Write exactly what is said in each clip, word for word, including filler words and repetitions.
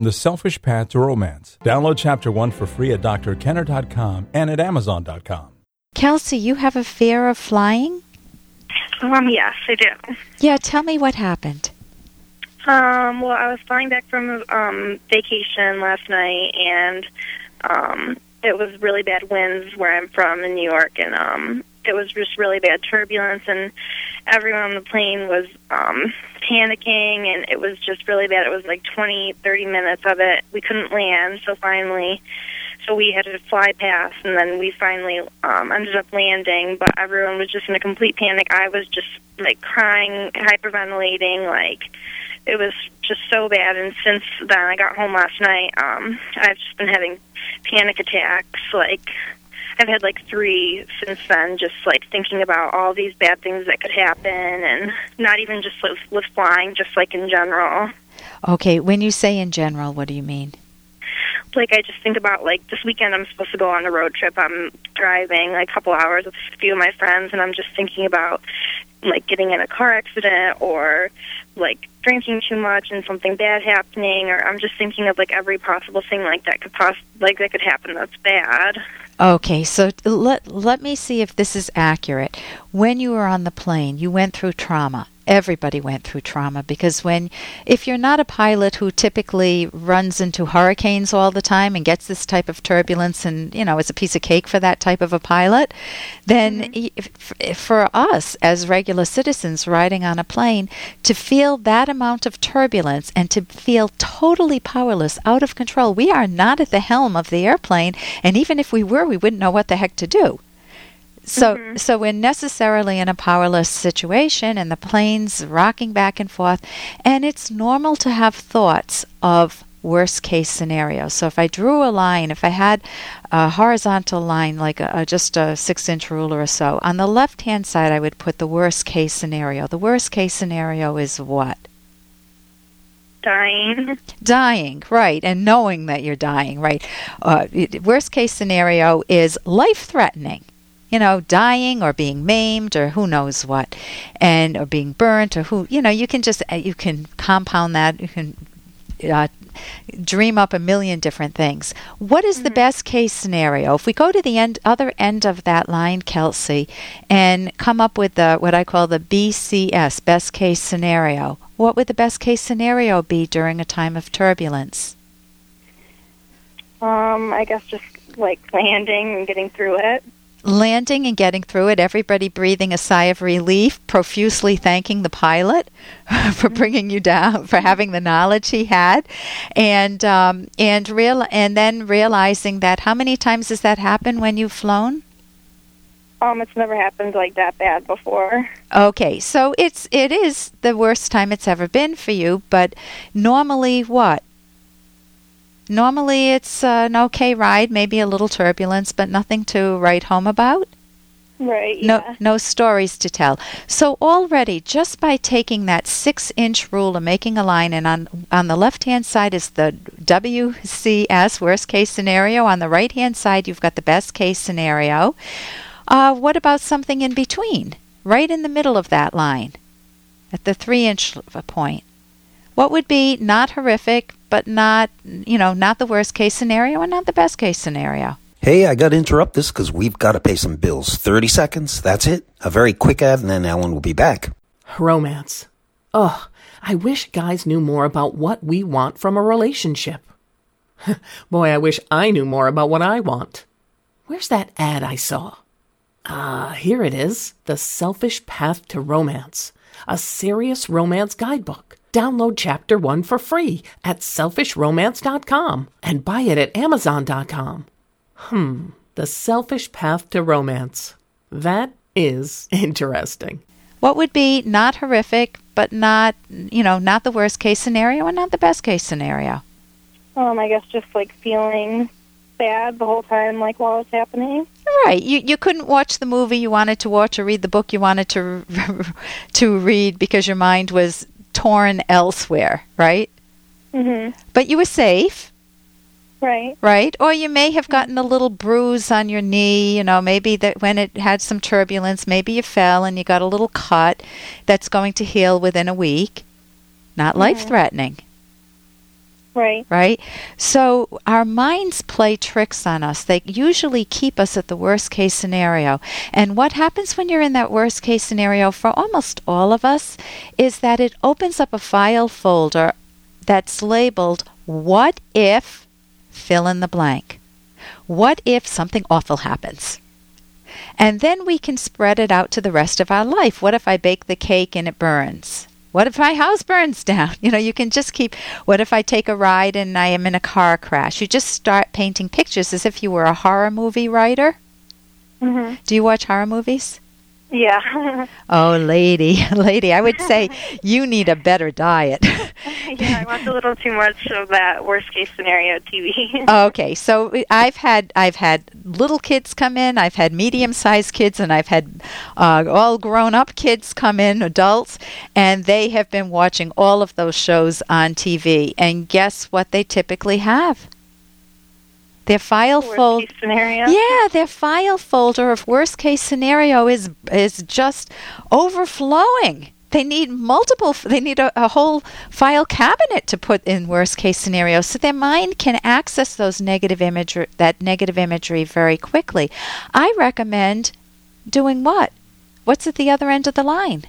The Selfish Path to Romance. Download Chapter one for free at D R kenner dot com and at amazon dot com. Kelsey, you have a fear of flying? Um, yes, I do. Yeah, tell me what happened. Um, well, I was flying back from um, vacation last night, and um, it was really bad winds where I'm from in New York, and um, it was just really bad turbulence, and everyone on the plane was um, panicking, and it was just really bad. It was like twenty, thirty minutes of it. We couldn't land, so finally... So we had to fly past, and then we finally um, ended up landing, but everyone was just in a complete panic. I was just, like, crying, hyperventilating, like, it was just so bad. And since then, I got home last night, um, I've just been having panic attacks. Like, I've had, like, three since then, just, like, thinking about all these bad things that could happen, and not even just with, with flying, just, like, in general. Okay, when you say in general, what do you mean? Like, I just think about, like, this weekend I'm supposed to go on a road trip. I'm driving, like, a couple hours with a few of my friends, and I'm just thinking about, like, getting in a car accident or, like, drinking too much and something bad happening, or I'm just thinking of, like, every possible thing, like, that could poss- like that could happen that's bad. Okay, so let, let me see if this is accurate. When you were on the plane, you went through trauma. Everybody went through trauma, because when, if you're not a pilot who typically runs into hurricanes all the time and gets this type of turbulence and, you know, is a piece of cake for that type of a pilot, then mm-hmm. if, if for us as regular citizens riding on a plane, to feel that amount of turbulence and to feel totally powerless, out of control, we are not at the helm of the airplane, and even if we were, we wouldn't know what the heck to do. So mm-hmm. so we're necessarily in a powerless situation, and the plane's rocking back and forth, and it's normal to have thoughts of worst case scenarios. So if I drew a line, if I had a horizontal line, like a, just a six-inch ruler or so, on the left-hand side I would put the worst case scenario. The worst case scenario is what? Dying. Dying, right, and knowing that you're dying, right. Uh, worst case scenario is life-threatening. You know, dying or being maimed or who knows what, and or being burnt or who, you know, you can just, you can compound that, you can uh, dream up a million different things. What is mm-hmm. the best case scenario? If we go to the end, other end of that line, Kelsey, and come up with the, what I call the B C S, best case scenario, what would the best case scenario be during a time of turbulence? Um, I guess just like landing and getting through it. Landing and getting through it, everybody breathing a sigh of relief, profusely thanking the pilot for bringing you down, for having the knowledge he had, and um, and real and then realizing that, how many times does that happen when you've flown? Um, it's never happened like that bad before. Okay, so it's it is the worst time it's ever been for you, but normally what? Normally it's uh, an okay ride, maybe a little turbulence, but nothing to write home about? Right, yeah. No, no stories to tell. So already, just by taking that six-inch ruler, making a line, and on, on the left-hand side is the W C S, worst-case scenario. On the right-hand side, you've got the best-case scenario. Uh, what about something in between, right in the middle of that line, at the three-inch point? What would be not horrific, but not, you know, not the worst case scenario and not the best case scenario? Hey, I got to interrupt this because we've got to pay some bills. thirty seconds, that's it. A very quick ad, and then Ellen will be back. Romance. Ugh, I wish guys knew more about what we want from a relationship. Boy, I wish I knew more about what I want. Where's that ad I saw? Ah, uh, here it is. The Selfish Path to Romance. A serious romance guidebook. Download Chapter one for free at Selfish Romance dot com and buy it at Amazon dot com. Hmm, The Selfish Path to Romance. That is interesting. What would be not horrific, but not, you know, not the worst case scenario and not the best case scenario? Um, I guess just like feeling bad the whole time, like while it's happening. Right. You you couldn't watch the movie you wanted to watch or read the book you wanted to to read because your mind was torn elsewhere, right? Mm-hmm. But you were safe. Right. Right? Or you may have gotten a little bruise on your knee, you know, maybe that when it had some turbulence, maybe you fell and you got a little cut that's going to heal within a week. Not mm-hmm. life-threatening. Right. Right? So our minds play tricks on us. They usually keep us at the worst case scenario. And what happens when you're in that worst case scenario for almost all of us is that it opens up a file folder that's labeled, what if, fill in the blank. What if something awful happens? And then we can spread it out to the rest of our life. What if I bake the cake and it burns? What if my house burns down? You know, you can just keep, what if I take a ride and I am in a car crash? You just start painting pictures as if you were a horror movie writer. Mm-hmm. Do you watch horror movies? Yeah. Oh, lady, lady, I would say you need a better diet. Yeah, I watch a little too much of that worst-case scenario T V. Okay, so I've had I've had little kids come in, I've had medium-sized kids, and I've had uh, all grown-up kids come in, adults, and they have been watching all of those shows on T V. And guess what they typically have? Their file folder, yeah, their file folder of worst case scenario is is just overflowing. They need multiple. They need a, a whole file cabinet to put in worst case scenarios, so their mind can access those negative imagery, that negative imagery, very quickly. I recommend doing what? What's at the other end of the line?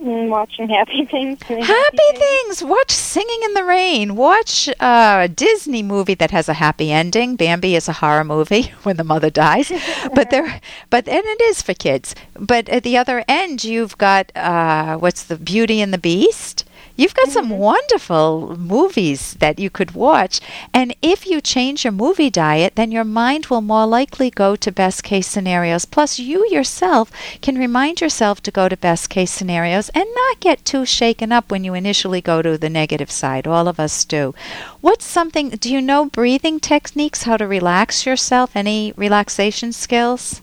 Watching happy things. Happy, happy things. things. Watch Singing in the Rain. Watch uh, a Disney movie that has a happy ending. Bambi is a horror movie when the mother dies, but there, but and it is for kids. But at the other end, you've got uh, what's the Beauty and the Beast. You've got mm-hmm. some wonderful movies that you could watch. And if you change your movie diet, then your mind will more likely go to best case scenarios. Plus, you yourself can remind yourself to go to best case scenarios and not get too shaken up when you initially go to the negative side. All of us do. What's something, do you know breathing techniques, how to relax yourself? Any relaxation skills?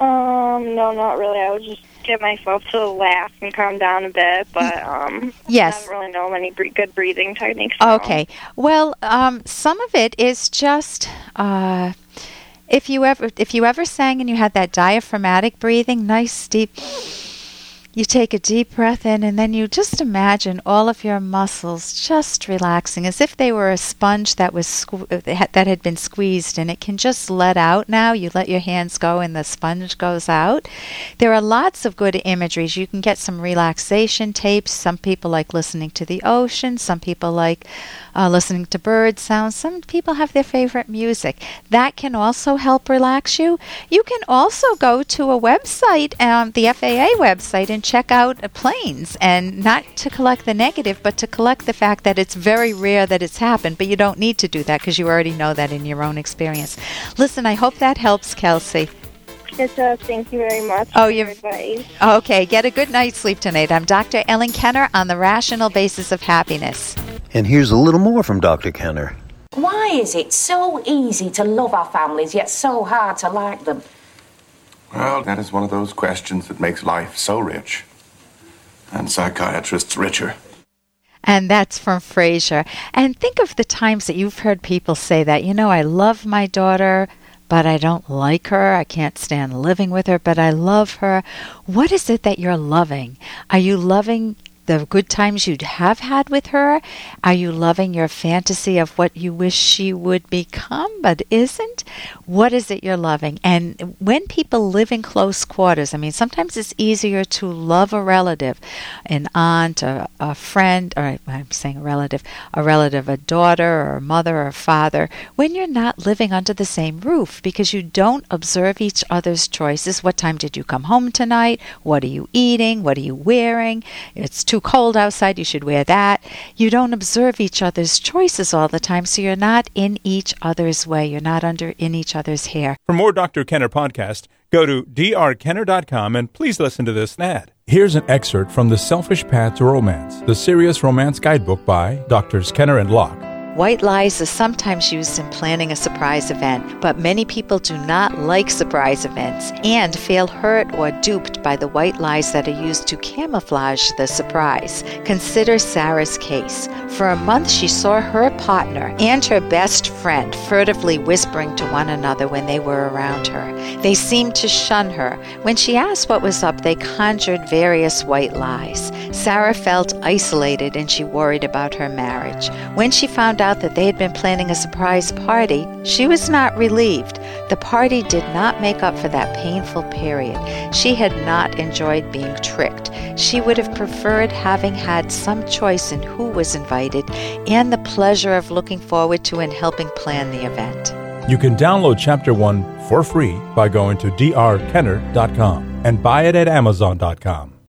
Um, no, not really. I was just get myself to laugh and calm down a bit, but um, yes. I don't really know many bre- good breathing techniques. Okay. Now. Well, um, some of it is just uh, if you ever if you ever sang and you had that diaphragmatic breathing, nice deep. You take a deep breath in, and then you just imagine all of your muscles just relaxing, as if they were a sponge that was sque- that had been squeezed, and it can just let out now. You let your hands go, and the sponge goes out. There are lots of good imageries. You can get some relaxation tapes. Some people like listening to the ocean. Some people like uh, listening to bird sounds. Some people have their favorite music. That can also help relax you. You can also go to a website, um, the F A A website, and check out uh, planes, and not to collect the negative, but to collect the fact that it's very rare that it's happened. But you don't need to do that because you already know that in your own experience. Listen, I hope that helps, Kelsey. It does. Thank you very much. Oh, you're advice. Okay. Get a good night's sleep tonight. I'm Doctor Ellen Kenner on the Rational Basis of Happiness. And here's a little more from Doctor Kenner. Why is it so easy to love our families, yet so hard to like them? Well, that is one of those questions that makes life so rich, and psychiatrists richer. And that's from Frasier. And think of the times that you've heard people say that, you know, I love my daughter, but I don't like her. I can't stand living with her, but I love her. What is it that you're loving? Are you loving the good times you'd have had with her? Are you loving your fantasy of what you wish she would become but isn't? What is it you're loving? And when people live in close quarters, I mean, sometimes it's easier to love a relative, an aunt, or a friend, or I'm saying a relative, a relative, a daughter, or a mother, or a father, when you're not living under the same roof because you don't observe each other's choices. What time did you come home tonight? What are you eating? What are you wearing? It's too cold outside, you should wear that. You don't observe each other's choices all the time, so you're not in each other's way. You're not under in each other's hair. For more Doctor Kenner podcast, go to D R kenner dot com and please listen to this ad. Here's an excerpt from The Selfish Path to Romance, the Serious Romance Guidebook by Doctors Kenner and Locke. White lies is sometimes used in planning a surprise event, but many people do not like surprise events and feel hurt or duped by the white lies that are used to camouflage the surprise. Consider Sarah's case. For a month, she saw her partner and her best friend furtively whispering to one another when they were around her. They seemed to shun her. When she asked what was up, they conjured various white lies. Sarah felt isolated and she worried about her marriage. When she found out that they had been planning a surprise party, she was not relieved. The party did not make up for that painful period. She had not enjoyed being tricked. She would have preferred having had some choice in who was invited and the pleasure of looking forward to and helping plan the event. You can download Chapter one for free by going to D R kenner dot com and buy it at amazon dot com.